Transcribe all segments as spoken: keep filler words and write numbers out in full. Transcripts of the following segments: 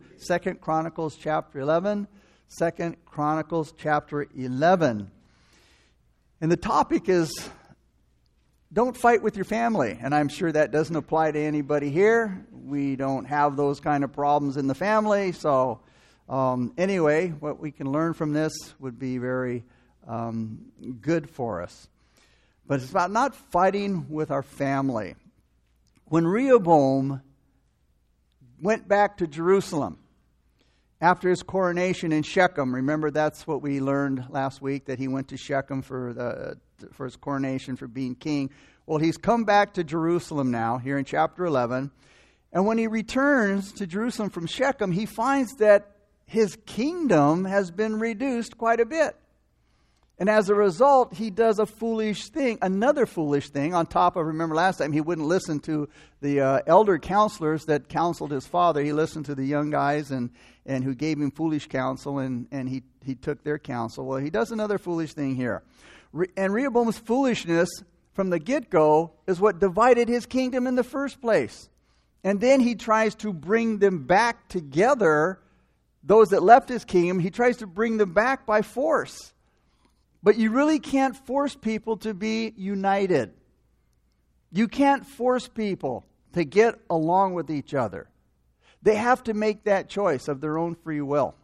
two. Second Chronicles chapter eleven. Second Chronicles chapter eleven. And the topic is, don't fight with your family. And I'm sure that doesn't apply to anybody here. We don't have those kind of problems in the family. So um, anyway, what we can learn from this would be very um, good for us. But it's about not fighting with our family. When Rehoboam went back to Jerusalem after his coronation in Shechem, remember that's what we learned last week, that he went to Shechem for the for his coronation, for being king. Well, he's come back to Jerusalem now, here in chapter eleven. And when he returns to Jerusalem from Shechem, he finds that his kingdom has been reduced quite a bit. And as a result, he does a foolish thing, another foolish thing on top of, remember last time, he wouldn't listen to the uh, elder counselors that counseled his father. He listened to the young guys and, and who gave him foolish counsel, and, and he, he took their counsel. Well, he does another foolish thing here. Re- and Rehoboam's foolishness from the get-go is what divided his kingdom in the first place. And then he tries to bring them back together, those that left his kingdom, he tries to bring them back by force. But you really can't force people to be united. You can't force people to get along with each other. They have to make that choice of their own free will.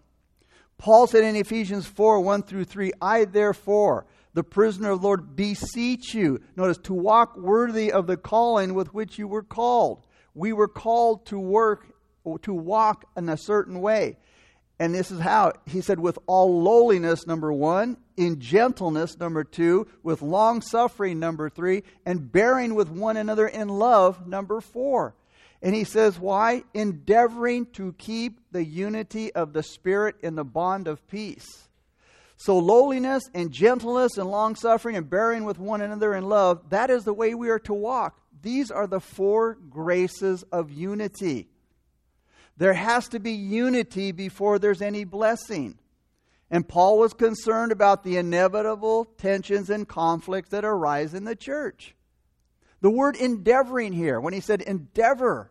Paul said in Ephesians four, one through three, I therefore, the prisoner of the Lord, beseech you, notice, to walk worthy of the calling with which you were called. We were called to work, to walk in a certain way. And this is how, he said, with all lowliness, number one, in gentleness, number two, with long suffering, number three, and bearing with one another in love, number four. And he says, why? Endeavoring to keep the unity of the Spirit in the bond of peace. So lowliness and gentleness and long suffering and bearing with one another in love, that is the way we are to walk. These are the four graces of unity. There has to be unity before there's any blessing. And Paul was concerned about the inevitable tensions and conflicts that arise in the church. The word endeavoring here, when he said endeavor,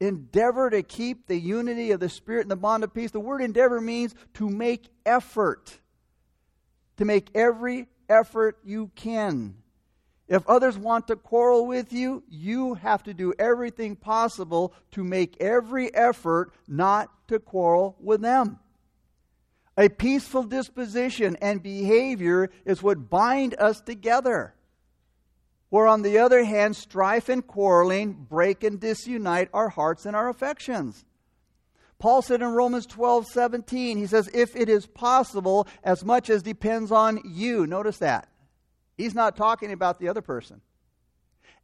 endeavor to keep the unity of the Spirit and the bond of peace, the word endeavor means to make effort, to make every effort you can. If others want to quarrel with you, you have to do everything possible to make every effort not to quarrel with them. A peaceful disposition and behavior is what bind us together. Where on the other hand, strife and quarreling break and disunite our hearts and our affections. Paul said in Romans twelve, seventeen, he says, if it is possible, as much as depends on you. Notice that. He's not talking about the other person.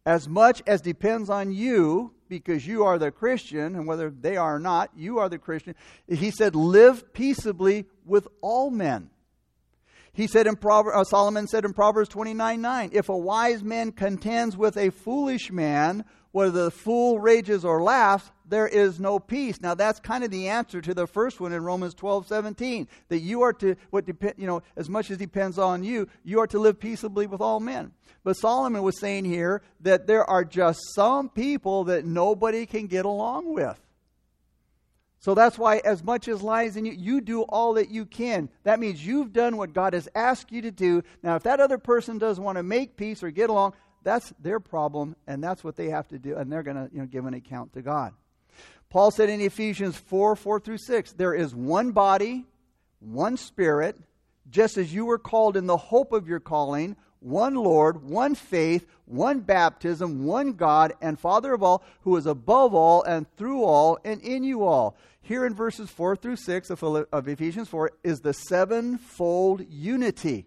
As much as depends on you, because you are the Christian, and whether they are or not, you are the Christian. He said, live peaceably with all men. He said in Proverbs, uh, Solomon said in Proverbs twenty-nine, nine, if a wise man contends with a foolish man, whether the fool rages or laughs, there is no peace. Now that's kind of the answer to the first one in Romans twelve, seventeen, that you are to, what depend, you know, as much as depends on you, you are to live peaceably with all men. But Solomon was saying here that there are just some people that nobody can get along with. So that's why as much as lies in you, you do all that you can. That means you've done what God has asked you to do. Now, if that other person doesn't want to make peace or get along, that's their problem, and that's what they have to do, and they're going to, you know, give an account to God. Paul said in Ephesians four, four through six, there is one body, one Spirit, just as you were called in the hope of your calling, one Lord, one faith, one baptism, one God, and Father of all, who is above all and through all and in you all. Here in verses four through six of Ephesians four is the sevenfold unity.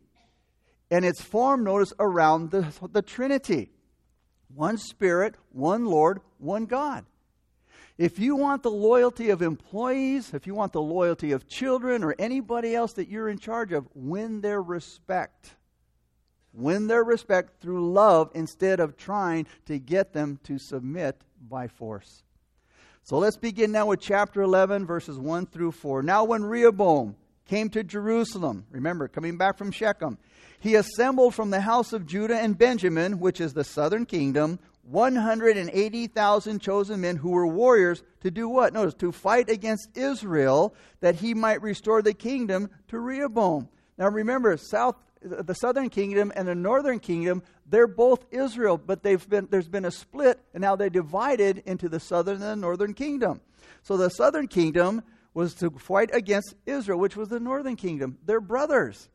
And it's formed, notice, around the, the Trinity. One Spirit, one Lord, one God. If you want the loyalty of employees, if you want the loyalty of children or anybody else that you're in charge of, win their respect. Win their respect through love instead of trying to get them to submit by force. So let's begin now with chapter eleven, verses one through four. Now when Rehoboam came to Jerusalem, remember, coming back from Shechem, he assembled from the house of Judah and Benjamin, which is the southern kingdom, one hundred eighty thousand chosen men who were warriors to do what? Notice, to fight against Israel, that he might restore the kingdom to Rehoboam. Now remember, south, the southern kingdom and the northern kingdom, they're both Israel, but they've been, there's been a split, and now they divided into the southern and the northern kingdom. So the southern kingdom was to fight against Israel, which was the northern kingdom. They're brothers.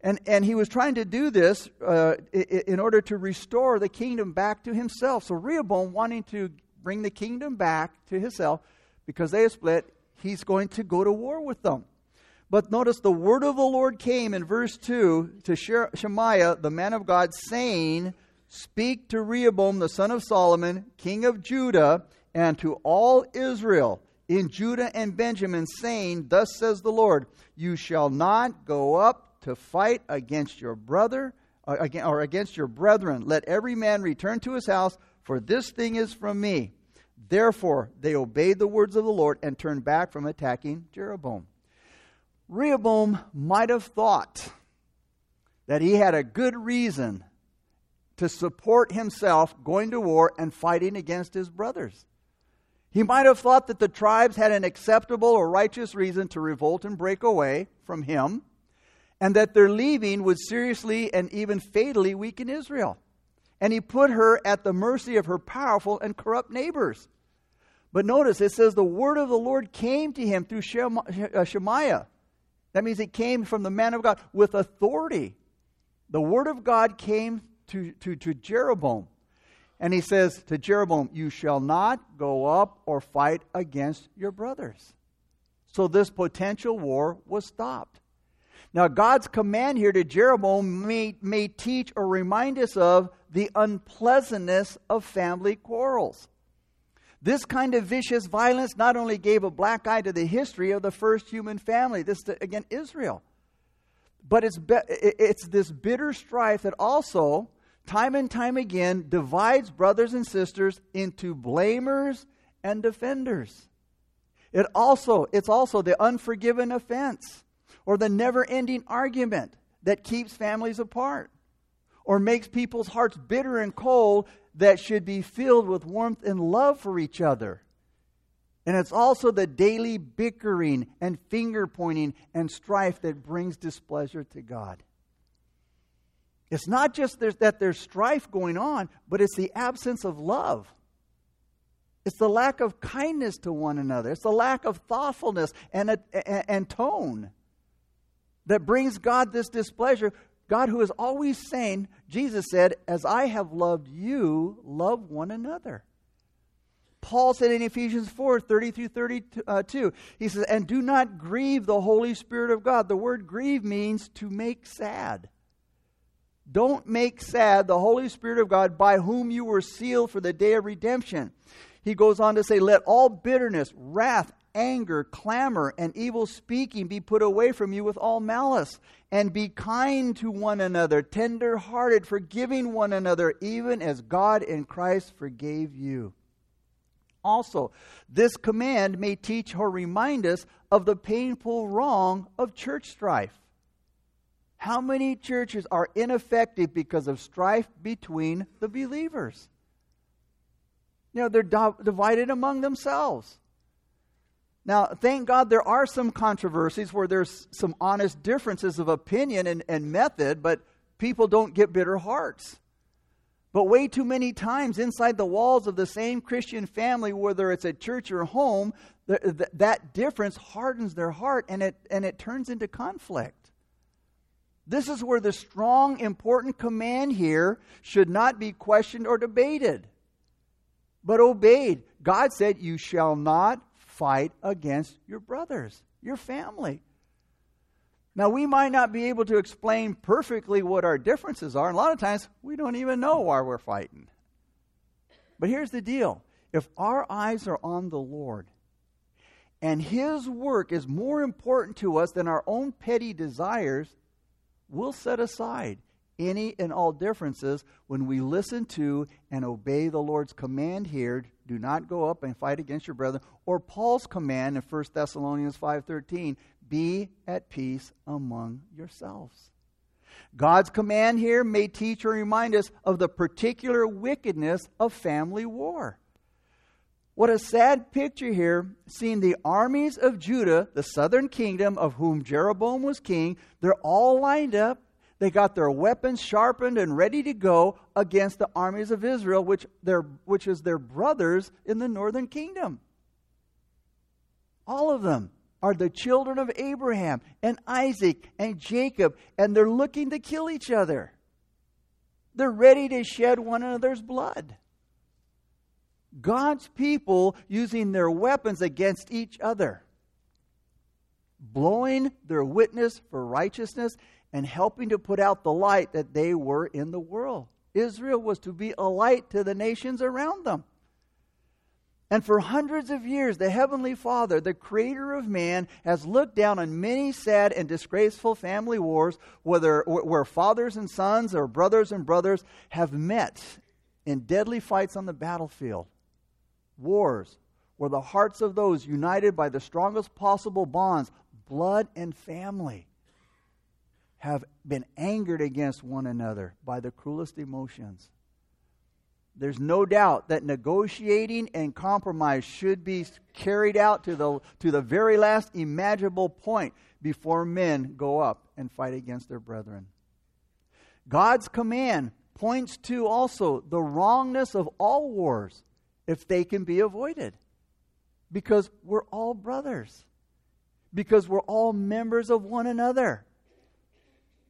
And and he was trying to do this uh, in order to restore the kingdom back to himself. So Rehoboam, wanting to bring the kingdom back to himself because they split, he's going to go to war with them. But notice the word of the Lord came in verse two to Shemaiah, the man of God, saying, "Speak to Rehoboam, the son of Solomon, king of Judah, and to all Israel in Judah and Benjamin, saying, Thus says the Lord, you shall not go up to fight against your brother or against your brethren. Let every man return to his house, for this thing is from me." Therefore, they obeyed the words of the Lord and turned back from attacking Jeroboam. Rehoboam might have thought that he had a good reason to support himself going to war and fighting against his brothers. He might have thought that the tribes had an acceptable or righteous reason to revolt and break away from him, and that their leaving would seriously and even fatally weaken Israel. And he put her at the mercy of her powerful and corrupt neighbors. But notice, it says the word of the Lord came to him through Shemaiah. That means it came from the man of God with authority. The word of God came to, to, to Jeroboam. And he says to Jeroboam, "You shall not go up or fight against your brothers." So this potential war was stopped. Now, God's command here to Jeroboam may, may teach or remind us of the unpleasantness of family quarrels. This kind of vicious violence not only gave a black eye to the history of the first human family, this again, Israel, but it's, be, it's this bitter strife that also, time and time again, divides brothers and sisters into blamers and defenders. It also, it's also the unforgiven offense, or the never-ending argument that keeps families apart, or makes people's hearts bitter and cold that should be filled with warmth and love for each other. And it's also the daily bickering and finger-pointing and strife that brings displeasure to God. It's not just there's, that there's strife going on, but it's the absence of love. It's the lack of kindness to one another. It's the lack of thoughtfulness and, a, a, and tone that brings God this displeasure. God, who is always saying, Jesus said, "As I have loved you, love one another." Paul said in Ephesians four, thirty through thirty-two, he says, "And do not grieve the Holy Spirit of God." The word grieve means to make sad. "Don't make sad the Holy Spirit of God, by whom you were sealed for the day of redemption." He goes on to say, "Let all bitterness, wrath, anger, clamor, and evil speaking be put away from you with all malice, and be kind to one another, tender-hearted, forgiving one another, even as God in Christ forgave you." Also, this command may teach or remind us of the painful wrong of church strife. How many churches are ineffective because of strife between the believers? You know, they're do- divided among themselves. Now, thank God there are some controversies where there's some honest differences of opinion and, and method, but people don't get bitter hearts. But way too many times inside the walls of the same Christian family, whether it's at church or home, th- th- that difference hardens their heart and it, and it turns into conflict. This is where the strong, important command here should not be questioned or debated, but obeyed. God said, "You shall not fight against your brothers, your family." Now, we might not be able to explain perfectly what our differences are, and a lot of times we don't even know why we're fighting. But here's the deal. If our eyes are on the Lord and His work is more important to us than our own petty desires, we'll set aside any and all differences when we listen to and obey the Lord's command here, do not go up and fight against your brethren, or Paul's command in First Thessalonians five thirteen, be at peace among yourselves. God's command here may teach or remind us of the particular wickedness of family war. What a sad picture here, seeing the armies of Judah, the southern kingdom of whom Jeroboam was king, they're all lined up. They got their weapons sharpened and ready to go against the armies of Israel, which, their, which is their brothers in the northern kingdom. All of them are the children of Abraham and Isaac and Jacob, and they're looking to kill each other. They're ready to shed one another's blood. God's people using their weapons against each other, blowing their witness for righteousness and helping to put out the light that they were in the world. Israel was to be a light to the nations around them. And for hundreds of years, the Heavenly Father, the Creator of man, has looked down on many sad and disgraceful family wars, whether where fathers and sons or brothers and brothers have met in deadly fights on the battlefield. Wars where the hearts of those united by the strongest possible bonds, blood and family, have been angered against one another by the cruelest emotions. There's no doubt that negotiating and compromise should be carried out to the, to the very last imaginable point before men go up and fight against their brethren. God's command points to also the wrongness of all wars if they can be avoided, because we're all brothers, because we're all members of one another.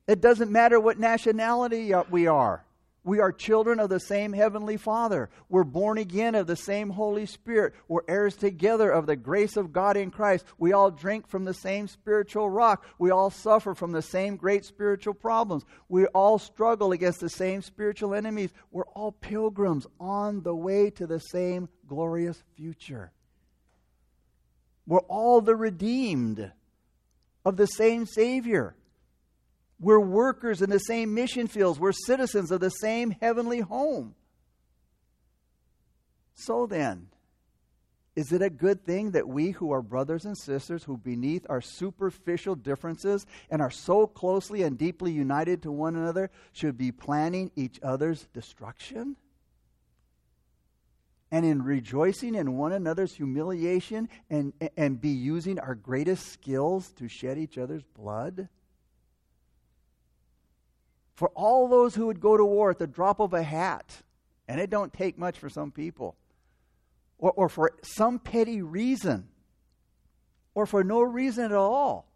It doesn't matter what nationality we are. We are children of the same Heavenly Father. We're born again of the same Holy Spirit. We're heirs together of the grace of God in Christ. We all drink from the same spiritual rock. We all suffer from the same great spiritual problems. We all struggle against the same spiritual enemies. We're all pilgrims on the way to the same glorious future. We're all the redeemed of the same Savior. We're workers in the same mission fields. We're citizens of the same heavenly home. So then, is it a good thing that we who are brothers and sisters, who beneath our superficial differences and are so closely and deeply united to one another, should be planning each other's destruction? And in rejoicing in one another's humiliation and, and be using our greatest skills to shed each other's blood? For all those who would go to war at the drop of a hat, and it don't take much for some people, or, or for some petty reason, or for no reason at all,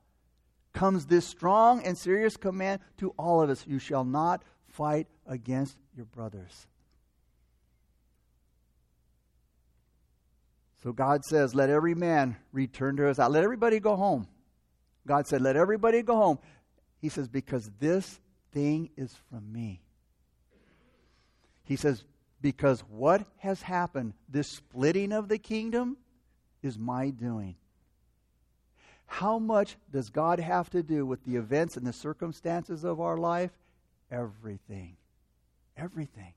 comes this strong and serious command to all of us: you shall not fight against your brothers. So God says, let every man return to his house. Let everybody go home. God said, let everybody go home. He says, because this thing is from me. He says, because what has happened, this splitting of the kingdom, is my doing. How much does God have to do with the events and the circumstances of our life? Everything. Everything.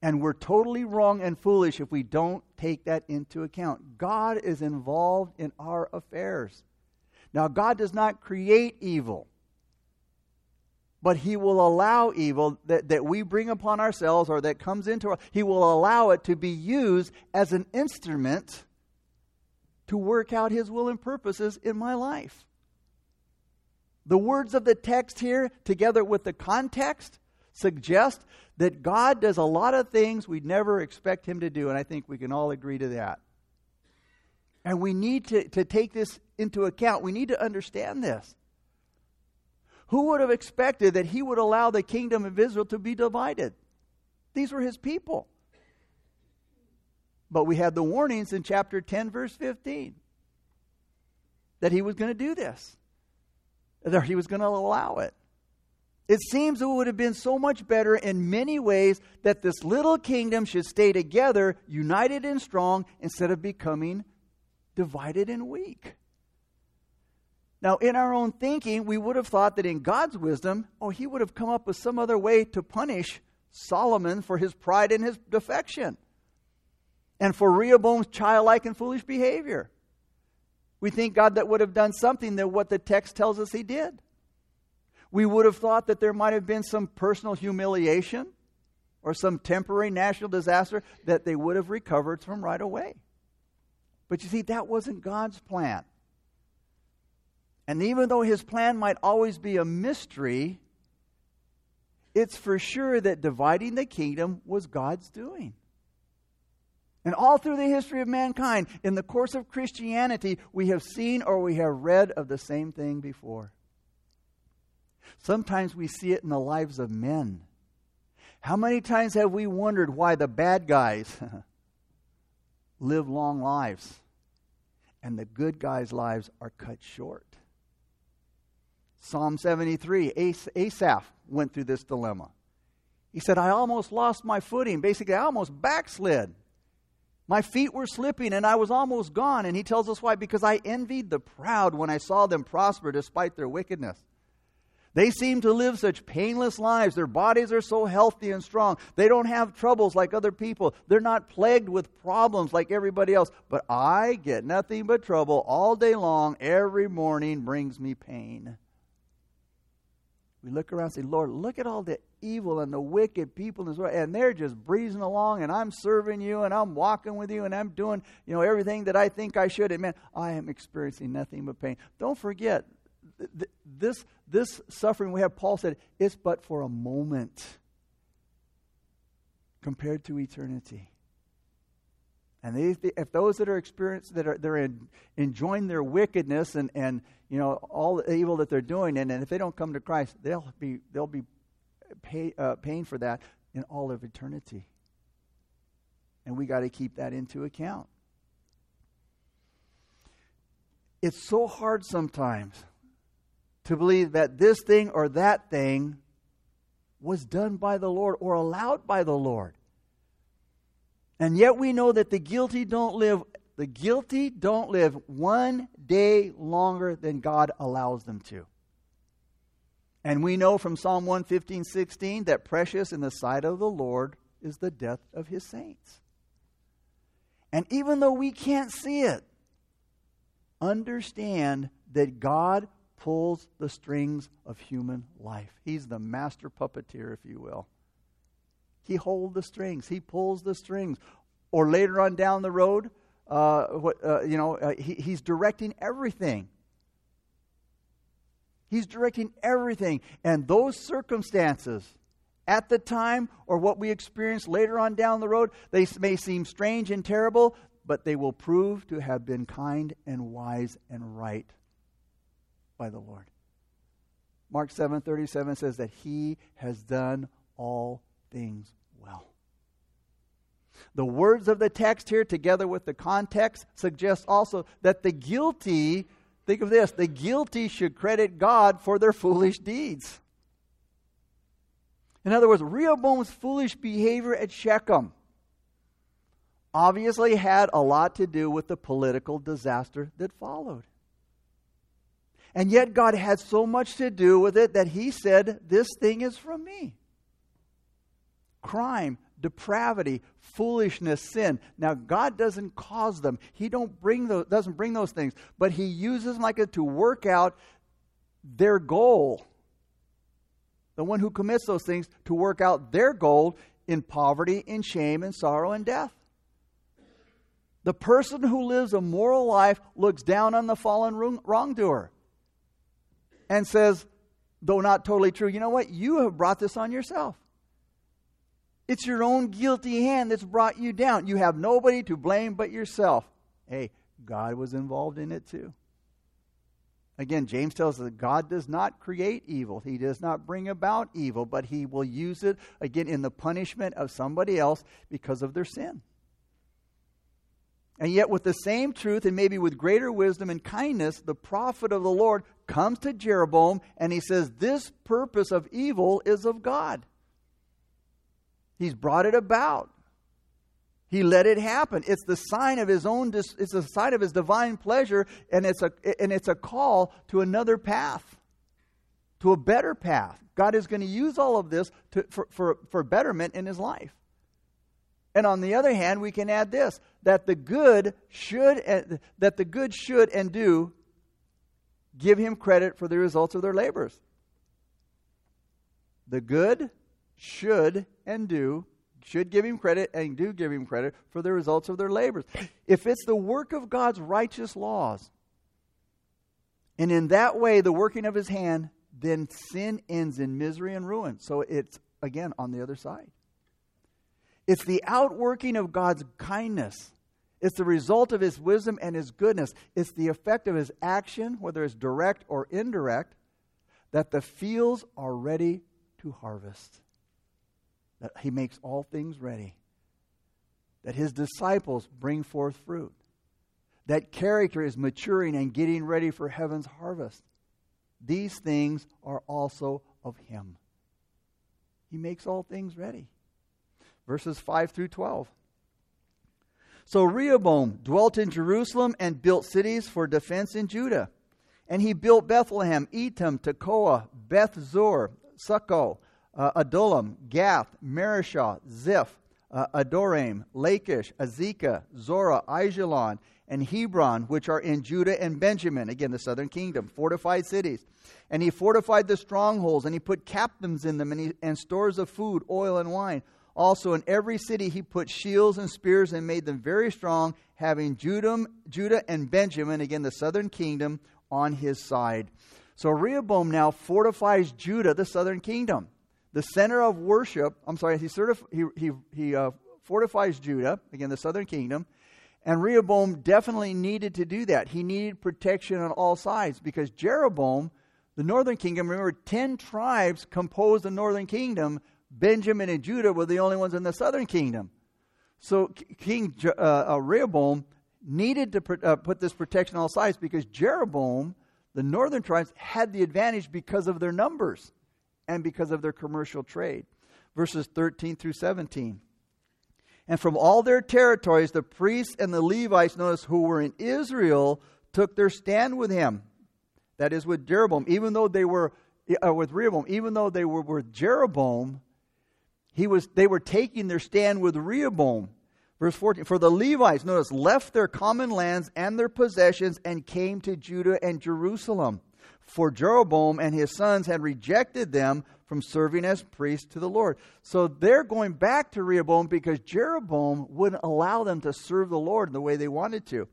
And we're totally wrong and foolish if we don't take that into account. God is involved in our affairs. Now, God does not create evil, but He will allow evil that, that we bring upon ourselves or that comes into us. He will allow it to be used as an instrument to work out His will and purposes in my life. The words of the text here, together with the context, suggest that God does a lot of things we'd never expect Him to do, and I think we can all agree to that. And we need to, to take this into account. We need to understand this. Who would have expected that He would allow the kingdom of Israel to be divided? These were His people. But we had the warnings in chapter ten, verse fifteen, that He was going to do this, that He was going to allow it. It seems it would have been so much better in many ways that this little kingdom should stay together, united and strong, instead of becoming divided and weak. Now, in our own thinking, we would have thought that in God's wisdom, oh, He would have come up with some other way to punish Solomon for his pride and his defection, and for Rehoboam's childlike and foolish behavior. We think God that would have done something that what the text tells us He did. we would have thought that there might have been some personal humiliation or some temporary national disaster that they would have recovered from right away. But you see, that wasn't God's plan. And even though his plan might always be a mystery, it's for sure that dividing the kingdom was God's doing. And all through the history of mankind, in the course of Christianity, we have seen or we have read of the same thing before. Sometimes we see it in the lives of men. How many times have we wondered why the bad guys live long lives and the good guys' lives are cut short? Psalm seventy-three, As- Asaph went through this dilemma. He said, I almost lost my footing. Basically, I almost backslid. My feet were slipping and I was almost gone. And he tells us why. Because I envied the proud when I saw them prosper despite their wickedness. They seem to live such painless lives. Their bodies are so healthy and strong. They don't have troubles like other people. They're not plagued with problems like everybody else. But I get nothing but trouble all day long. Every morning brings me pain. We look around and say, Lord, look at all the evil and the wicked people in this world. And they're just breezing along, and I'm serving you, and I'm walking with you, and I'm doing, you know, everything that I think I should. And man, I am experiencing nothing but pain. Don't forget, Th- this this suffering we have, Paul said, it's but for a moment compared to eternity. And they, if those that are experienced that are they're in, enjoying their wickedness and, and you know all the evil that they're doing, and, and if they don't come to Christ, they'll be they'll be pay, uh, paying for that in all of eternity. And we got to keep that into account. It's so hard sometimes to believe that this thing or that thing was done by the Lord or allowed by the Lord. And yet we know that the guilty don't live, the guilty don't live one day longer than God allows them to. And we know from Psalm one fifteen, sixteen that precious in the sight of the Lord is the death of his saints. And even though we can't see it, understand that God pulls the strings of human life. He's the master puppeteer, if you will. He holds the strings. He pulls the strings. Or later on down the road, uh, what, uh, you know, uh, he, he's directing everything. He's directing everything. And those circumstances at the time or what we experience later on down the road, they may seem strange and terrible, but they will prove to have been kind and wise and right by the Lord. Mark seven thirty-seven says that he has done all things well. The words of the text here, together with the context, suggest also that the guilty, think of this, the guilty should credit God for their foolish deeds. In other words, Rehoboam's foolish behavior at Shechem obviously had a lot to do with the political disaster that followed. And yet God had so much to do with it that he said, this thing is from me. Crime, depravity, foolishness, sin. Now God doesn't cause them. He don't bring those, doesn't bring those things. But he uses them like a, to work out their goal. The one who commits those things to work out their goal in poverty, in shame, in sorrow, and death. The person who lives a moral life looks down on the fallen wrong, wrongdoer and says, though not totally true, you know what? You have brought this on yourself. It's your own guilty hand that's brought you down. You have nobody to blame but yourself. Hey, God was involved in it too. Again, James tells us that God does not create evil. He does not bring about evil, but he will use it, again, in the punishment of somebody else because of their sin. And yet with the same truth and maybe with greater wisdom and kindness, the prophet of the Lord comes to Jeroboam and he says, this purpose of evil is of God. He's brought it about. He let it happen. It's the sign of his own, it's the sign of his divine pleasure, and it's a, and it's a call to another path, to a better path. God is going to use all of this to, for, for, for betterment in his life. And on the other hand, we can add this, that the good should and, that the good should and do give him credit for the results of their labors. the good should and do, should give him credit and do give him credit for the results of their labors. If it's the work of God's righteous laws, and in that way, the working of his hand, then sin ends in misery and ruin. So it's, again, on the other side. It's the outworking of God's kindness. It's the result of his wisdom and his goodness. It's the effect of his action, whether it's direct or indirect, that the fields are ready to harvest. That he makes all things ready. That his disciples bring forth fruit. That character is maturing and getting ready for heaven's harvest. These things are also of him. He makes all things ready. Verses five through twelve. So Rehoboam dwelt in Jerusalem and built cities for defense in Judah. And he built Bethlehem, Etam, Tekoa, Beth-zur, Succo, uh, Adullam, Gath, Marishah, Ziph, uh, Adoraim, Lachish, Azekah, Zorah, Aijalon, and Hebron, which are in Judah and Benjamin, again the southern kingdom, fortified cities. And he fortified the strongholds, and he put captains in them, and, he, and stores of food, oil, and wine. Also in every city he put shields and spears and made them very strong, having Judah and Benjamin, again the southern kingdom, on his side. So Rehoboam now fortifies Judah, the southern kingdom. The center of worship, I'm sorry, he, certif- he, he, he uh, fortifies Judah, again the southern kingdom, and Rehoboam definitely needed to do that. He needed protection on all sides because Jeroboam, the northern kingdom, remember ten tribes composed the northern kingdom. Benjamin and Judah were the only ones in the southern kingdom. So King uh, Rehoboam needed to put, uh, put this protection on all sides because Jeroboam, the northern tribes, had the advantage because of their numbers and because of their commercial trade. Verses thirteen through seventeen. And from all their territories, the priests and the Levites, notice, who were in Israel, took their stand with him. That is with Jeroboam. Even though they were uh, with Rehoboam, even though they were with Jeroboam, He was. They were taking their stand with Rehoboam. Verse fourteen, for the Levites, notice, left their common lands and their possessions and came to Judah and Jerusalem. For Jeroboam and his sons had rejected them from serving as priests to the Lord. So they're going back to Rehoboam because Jeroboam wouldn't allow them to serve the Lord in the way they wanted to.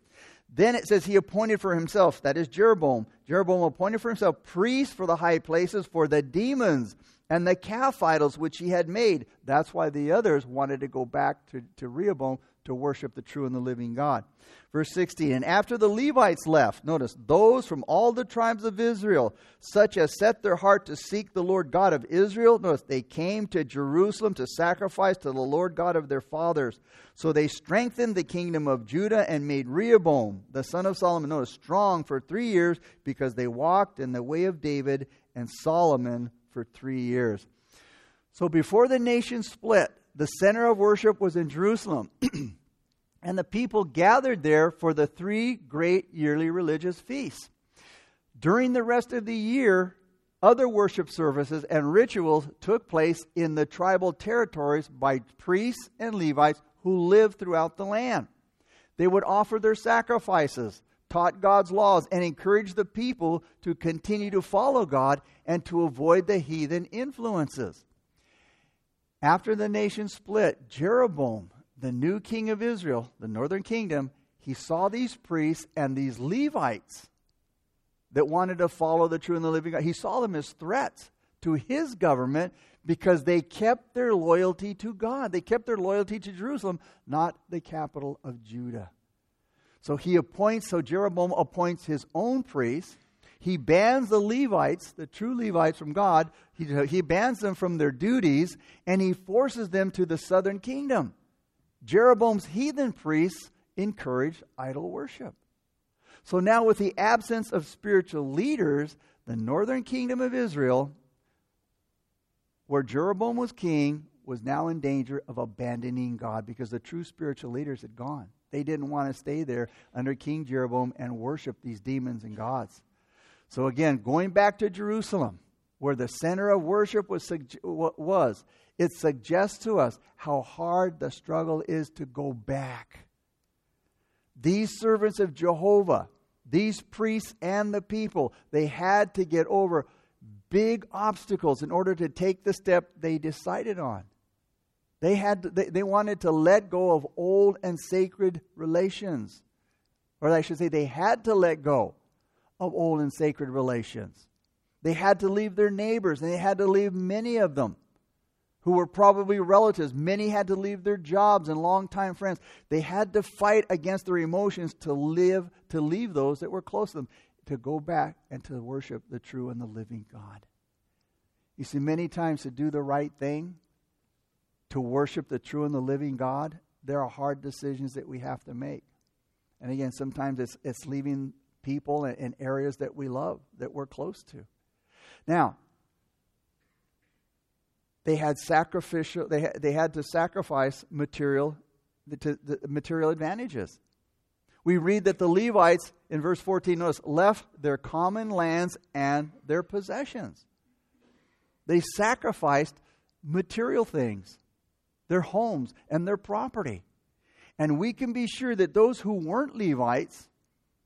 Then it says he appointed for himself, that is Jeroboam. Jeroboam appointed for himself priests for the high places, for the demons and the calf idols which he had made. That's why the others wanted to go back to, to Rehoboam to worship the true and the living God. Verse sixteen, and after the Levites left, notice, those from all the tribes of Israel, such as set their heart to seek the Lord God of Israel, notice, they came to Jerusalem to sacrifice to the Lord God of their fathers. So they strengthened the kingdom of Judah and made Rehoboam, the son of Solomon, notice, strong for three years because they walked in the way of David and Solomon for three years. So before the nation split, the center of worship was in Jerusalem. And the people gathered there for the three great yearly religious feasts. During the rest of the year, other worship services and rituals took place in the tribal territories by priests and Levites who lived throughout the land. They would offer their sacrifices, taught God's laws, and encouraged the people to continue to follow God and to avoid the heathen influences. After the nation split, Jeroboam, the new king of Israel, the northern kingdom, he saw these priests and these Levites that wanted to follow the true and the living God. He saw them as threats to his government because they kept their loyalty to God. They kept their loyalty to Jerusalem, not the capital of Judah. So he appoints, so Jeroboam appoints his own priests. He bans the Levites, the true Levites from God. He, he bans them from their duties, and he forces them to the southern kingdom. Jeroboam's heathen priests encouraged idol worship. So now with the absence of spiritual leaders, the northern kingdom of Israel, where Jeroboam was king, was now in danger of abandoning God because the true spiritual leaders had gone. They didn't want to stay there under King Jeroboam and worship these demons and gods. So again, going back to Jerusalem, where the center of worship was, was, it suggests to us how hard the struggle is to go back. These servants of Jehovah, these priests and the people, they had to get over big obstacles in order to take the step they decided on. They had to, they, they wanted to let go of old and sacred relations. Or I should say they had to let go of old and sacred relations. They had to leave their neighbors, and they had to leave many of them who were probably relatives. Many had to leave their jobs and longtime friends. They had to fight against their emotions to live, to leave those that were close to them, to go back and to worship the true and the living God. You see, many times to do the right thing, to worship the true and the living God, there are hard decisions that we have to make. And again, sometimes it's, it's leaving people in, in areas that we love, that we're close to. Now, they had sacrificial. They had, they had to sacrifice material, to, the material advantages. We read that the Levites in verse fourteen, notice, left their common lands and their possessions. They sacrificed material things, their homes and their property. And we can be sure that those who weren't Levites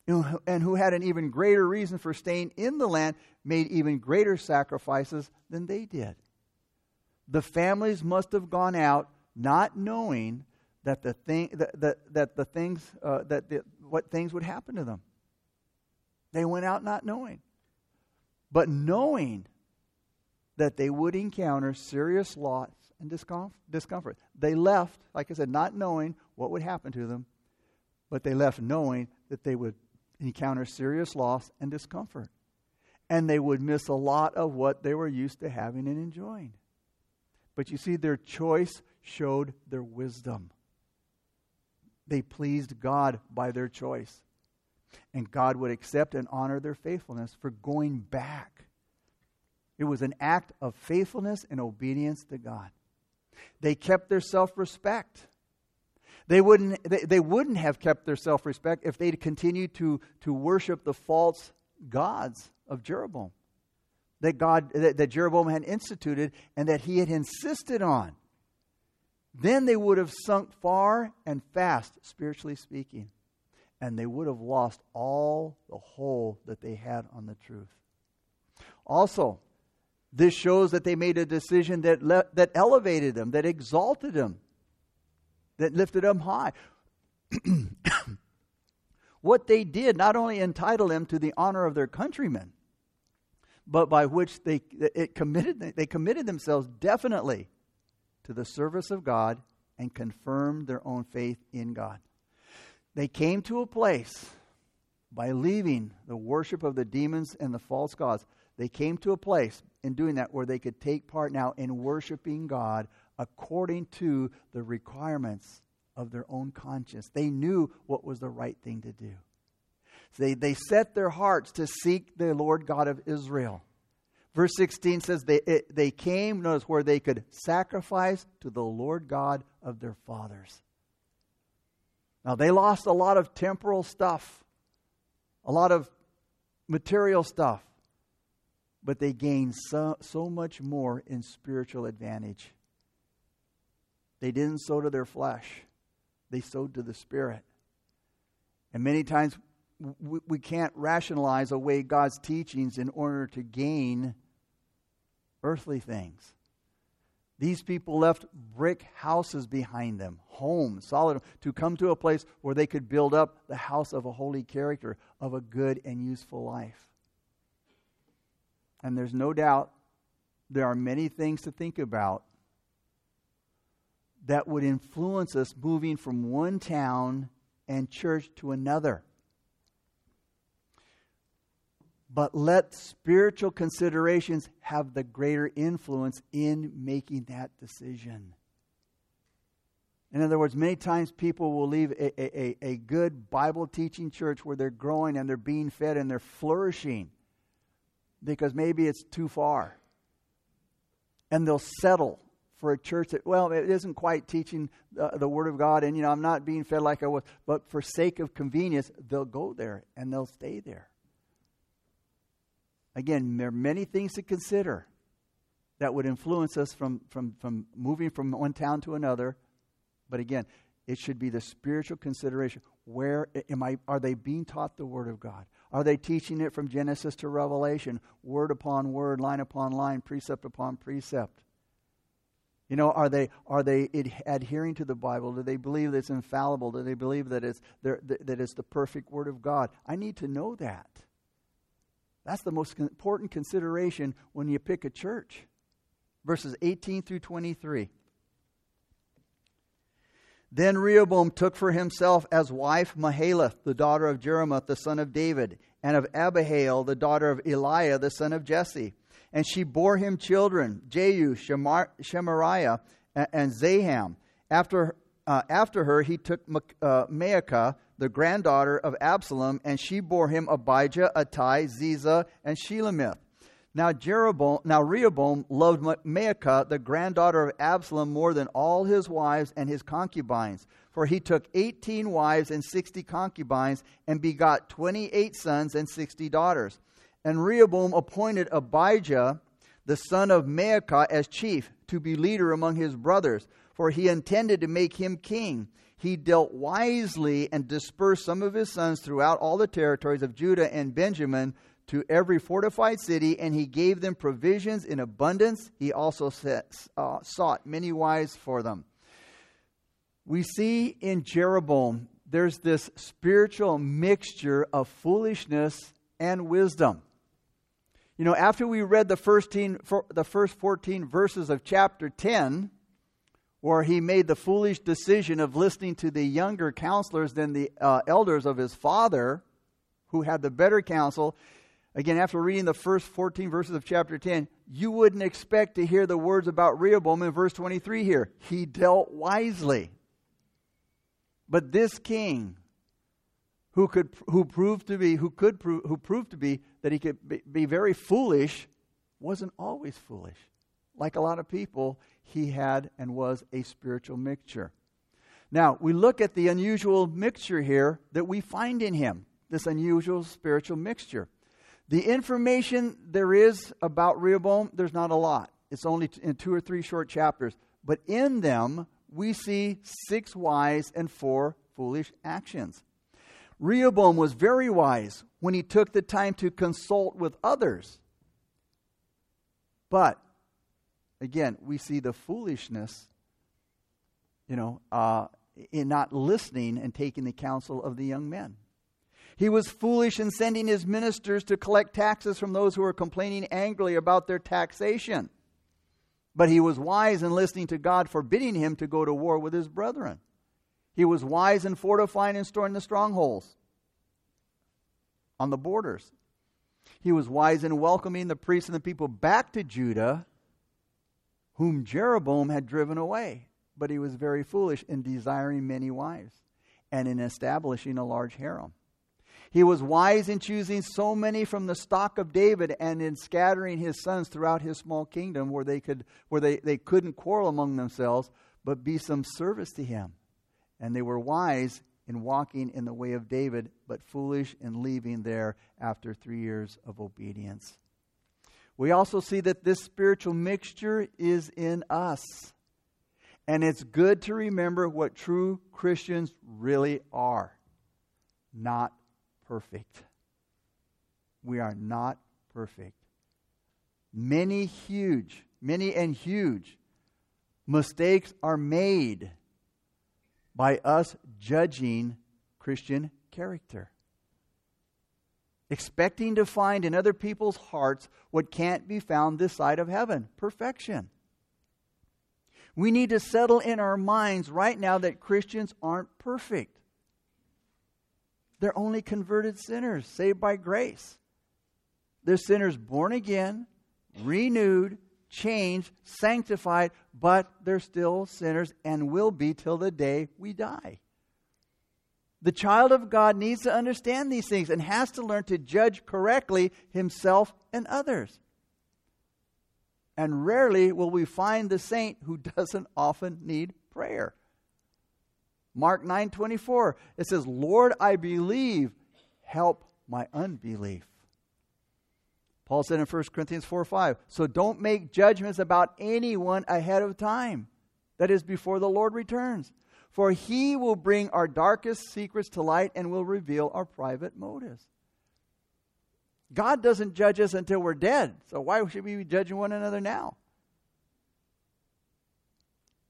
and who had an even greater reason for staying in the land made even greater sacrifices than they did. The families must have gone out not knowing that the thing that, that, that the things uh, that the, what things would happen to them. They went out not knowing, but knowing that they would encounter serious loss and discomfort. They left, like I said, not knowing what would happen to them, but they left knowing that they would encounter serious loss and discomfort, and they would miss a lot of what they were used to having and enjoying. But you see, their choice showed their wisdom. They pleased God by their choice. And God would accept and honor their faithfulness for going back. It was an act of faithfulness and obedience to God. They kept their self-respect. They wouldn't, they, they wouldn't have kept their self-respect if they'd continued to, to worship the false gods of Jeroboam. That God, that, that Jeroboam had instituted and that he had insisted on, then they would have sunk far and fast, spiritually speaking, and they would have lost all the hold that they had on the truth. Also, this shows that they made a decision that le- that elevated them, that exalted them, that lifted them high. What they did not only entitled them to the honor of their countrymen, but by which they it committed they committed themselves definitely to the service of God and confirmed their own faith in God. They came to a place by leaving the worship of the demons and the false gods. They came to a place in doing that where they could take part now in worshiping God according to the requirements of their own conscience. They knew what was the right thing to do. They, they set their hearts to seek the Lord God of Israel. Verse sixteen says they, it, they came, notice, where they could sacrifice to the Lord God of their fathers. Now, they lost a lot of temporal stuff, a lot of material stuff, but they gained so, so much more in spiritual advantage. They didn't sow to their flesh. They sowed to the Spirit. And many times, we can't rationalize away God's teachings in order to gain earthly things. These people left brick houses behind them, homes, solid, to come to a place where they could build up the house of a holy character, of a good and useful life. And there's no doubt there are many things to think about that would influence us moving from one town and church to another. But let spiritual considerations have the greater influence in making that decision. In other words, many times people will leave a, a, a good Bible-teaching church where they're growing and they're being fed and they're flourishing because maybe it's too far. And they'll settle for a church that, well, it isn't quite teaching the, the Word of God, and, you know, I'm not being fed like I was. But for sake of convenience, they'll go there and they'll stay there. Again, there are many things to consider that would influence us from, from, from moving from one town to another. But again, it should be the spiritual consideration. Where am I? Are they being taught the Word of God? Are they teaching it from Genesis to Revelation, word upon word, line upon line, precept upon precept? You know, are they are they adhering to the Bible? Do they believe that it's infallible? Do they believe that it's that it's the perfect Word of God? I need to know that. That's the most important consideration when you pick a church. Verses eighteen through twenty-three. Then Rehoboam took for himself as wife Mahalath, the daughter of Jeremoth, the son of David, and of Abihail, the daughter of Eliah, the son of Jesse. And she bore him children, Jehu, Shemar- Shemariah, and, and Zaham. After, uh, after her, he took Ma- uh, Maacah, the granddaughter of Absalom, and she bore him Abijah, Atai, Ziza, and Shelemith. Now, Jeroboam, now Rehoboam loved Maacah, the granddaughter of Absalom, more than all his wives and his concubines. For he took eighteen wives and sixty concubines and begot twenty-eight sons and sixty daughters. And Rehoboam appointed Abijah, the son of Maacah, as chief, to be leader among his brothers, for he intended to make him king. He dealt wisely and dispersed some of his sons throughout all the territories of Judah and Benjamin to every fortified city, and he gave them provisions in abundance. He also set, uh, sought many wives for them. We see in Jeroboam, there's this spiritual mixture of foolishness and wisdom. You know, after we read the first, ten, the first fourteen verses of chapter ten, where he made the foolish decision of listening to the younger counselors than the uh, elders of his father, who had the better counsel, again, after reading the first fourteen verses of chapter ten, you wouldn't expect to hear the words about Rehoboam in verse twenty-three here. He dealt wisely. But this king, who could, who proved to be, who could, prove, who proved to be that he could be, be very foolish, wasn't always foolish. Like a lot of people, he had and was a spiritual mixture. Now, we look at the unusual mixture here that we find in him, this unusual spiritual mixture. The information there is about Rehoboam, there's not a lot. It's only in two or three short chapters. But in them, we see six wise and four foolish actions. Rehoboam was very wise when he took the time to consult with others. But, again, we see the foolishness, you know, uh, in not listening and taking the counsel of the young men. He was foolish in sending his ministers to collect taxes from those who were complaining angrily about their taxation. But he was wise in listening to God, forbidding him to go to war with his brethren. He was wise in fortifying and storing the strongholds on the borders. He was wise in welcoming the priests and the people back to Judah, whom Jeroboam had driven away. But he was very foolish in desiring many wives and in establishing a large harem. He was wise in choosing so many from the stock of David and in scattering his sons throughout his small kingdom where they could, where they, they couldn't quarrel among themselves, but be some service to him. And they were wise in walking in the way of David, but foolish in leaving there after three years of obedience. We also see that this spiritual mixture is in us. And it's good to remember what true Christians really are. Not perfect. We are not perfect. Many huge, many and huge mistakes are made by us judging Christian character, expecting to find in other people's hearts what can't be found this side of heaven, perfection. We need to settle in our minds right now that Christians aren't perfect. They're only converted sinners, saved by grace. They're sinners born again, renewed, changed, sanctified, but they're still sinners and will be till the day we die. The child of God needs to understand these things and has to learn to judge correctly himself and others. And rarely will we find the saint who doesn't often need prayer. Mark nine twenty-four, it says, Lord, I believe, help my unbelief. Paul said in First Corinthians four five, so don't make judgments about anyone ahead of time, that is, before the Lord returns. For he will bring our darkest secrets to light and will reveal our private motives. God doesn't judge us until we're dead. So why should we be judging one another now?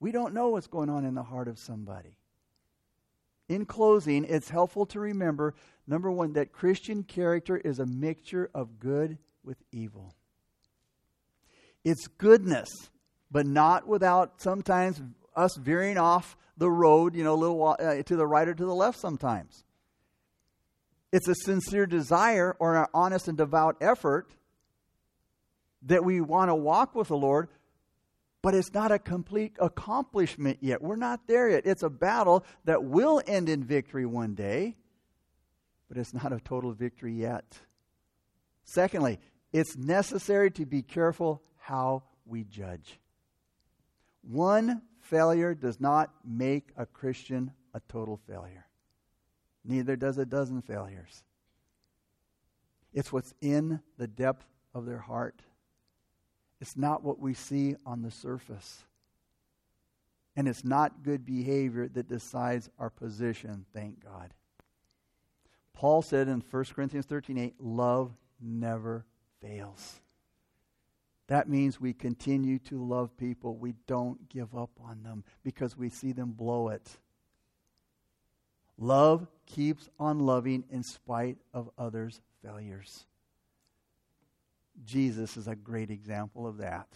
We don't know what's going on in the heart of somebody. In closing, it's helpful to remember, number one, that Christian character is a mixture of good with evil. It's goodness, but not without sometimes us veering off the road, you know, a little uh, to the right or to the left sometimes. It's a sincere desire or an honest and devout effort that we want to walk with the Lord, but it's not a complete accomplishment yet. We're not there yet. It's a battle that will end in victory one day, but it's not a total victory yet. Secondly, it's necessary to be careful how we judge. One failure does not make a Christian a total failure. Neither does a dozen failures. It's what's in the depth of their heart. It's not what we see on the surface. And it's not good behavior that decides our position, thank God. Paul said in First Corinthians thirteen eight, love never fails. That means we continue to love people. We don't give up on them because we see them blow it. Love keeps on loving in spite of others' failures. Jesus is a great example of that.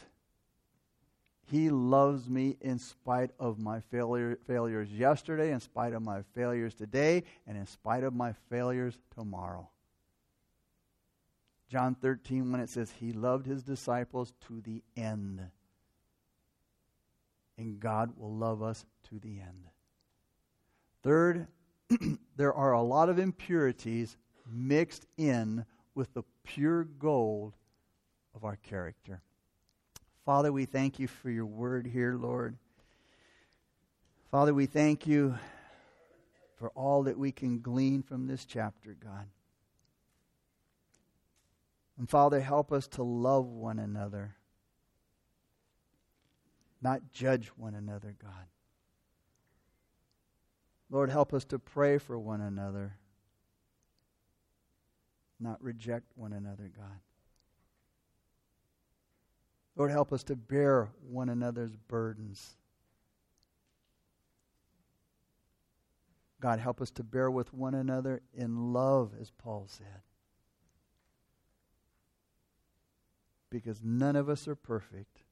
He loves me in spite of my failure, failures yesterday, in spite of my failures today, and in spite of my failures tomorrow. John thirteen, when it says, he loved his disciples to the end. And God will love us to the end. Third, there are a lot of impurities mixed in with the pure gold of our character. Father, we thank you for your word here, Lord. Father, we thank you for all that we can glean from this chapter, God. And Father, help us to love one another, not judge one another, God. Lord, help us to pray for one another, not reject one another, God. Lord, help us to bear one another's burdens. God, help us to bear with one another in love, as Paul said. Because none of us are perfect.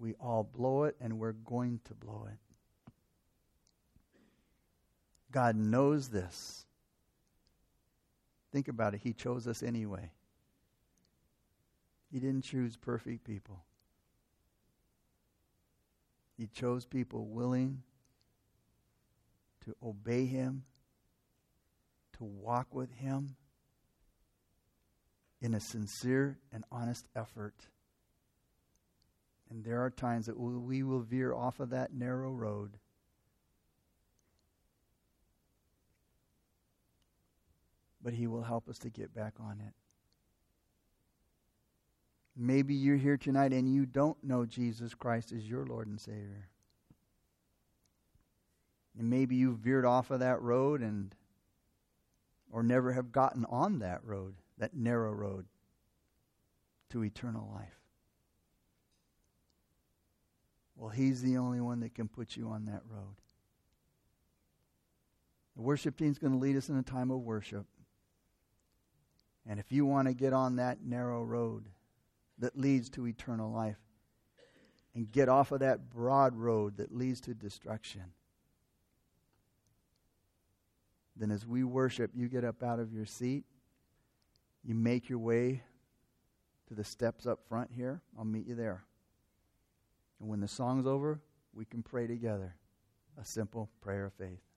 We all blow it, and we're going to blow it. God knows this. Think about it. He chose us anyway. He didn't choose perfect people. He chose people willing to obey him, to walk with him, in a sincere and honest effort. And there are times that we will veer off of that narrow road. But he will help us to get back on it. Maybe you're here tonight and you don't know Jesus Christ as your Lord and Savior. And maybe you veered off of that road and or never have gotten on that road. That narrow road to eternal life. Well, he's the only one that can put you on that road. The worship team's going to lead us in a time of worship. And if you want to get on that narrow road that leads to eternal life and get off of that broad road that leads to destruction, then as we worship, you get up out of your seat. You make your way to the steps up front here. I'll meet you there. And when the song's over, we can pray together. A simple prayer of faith.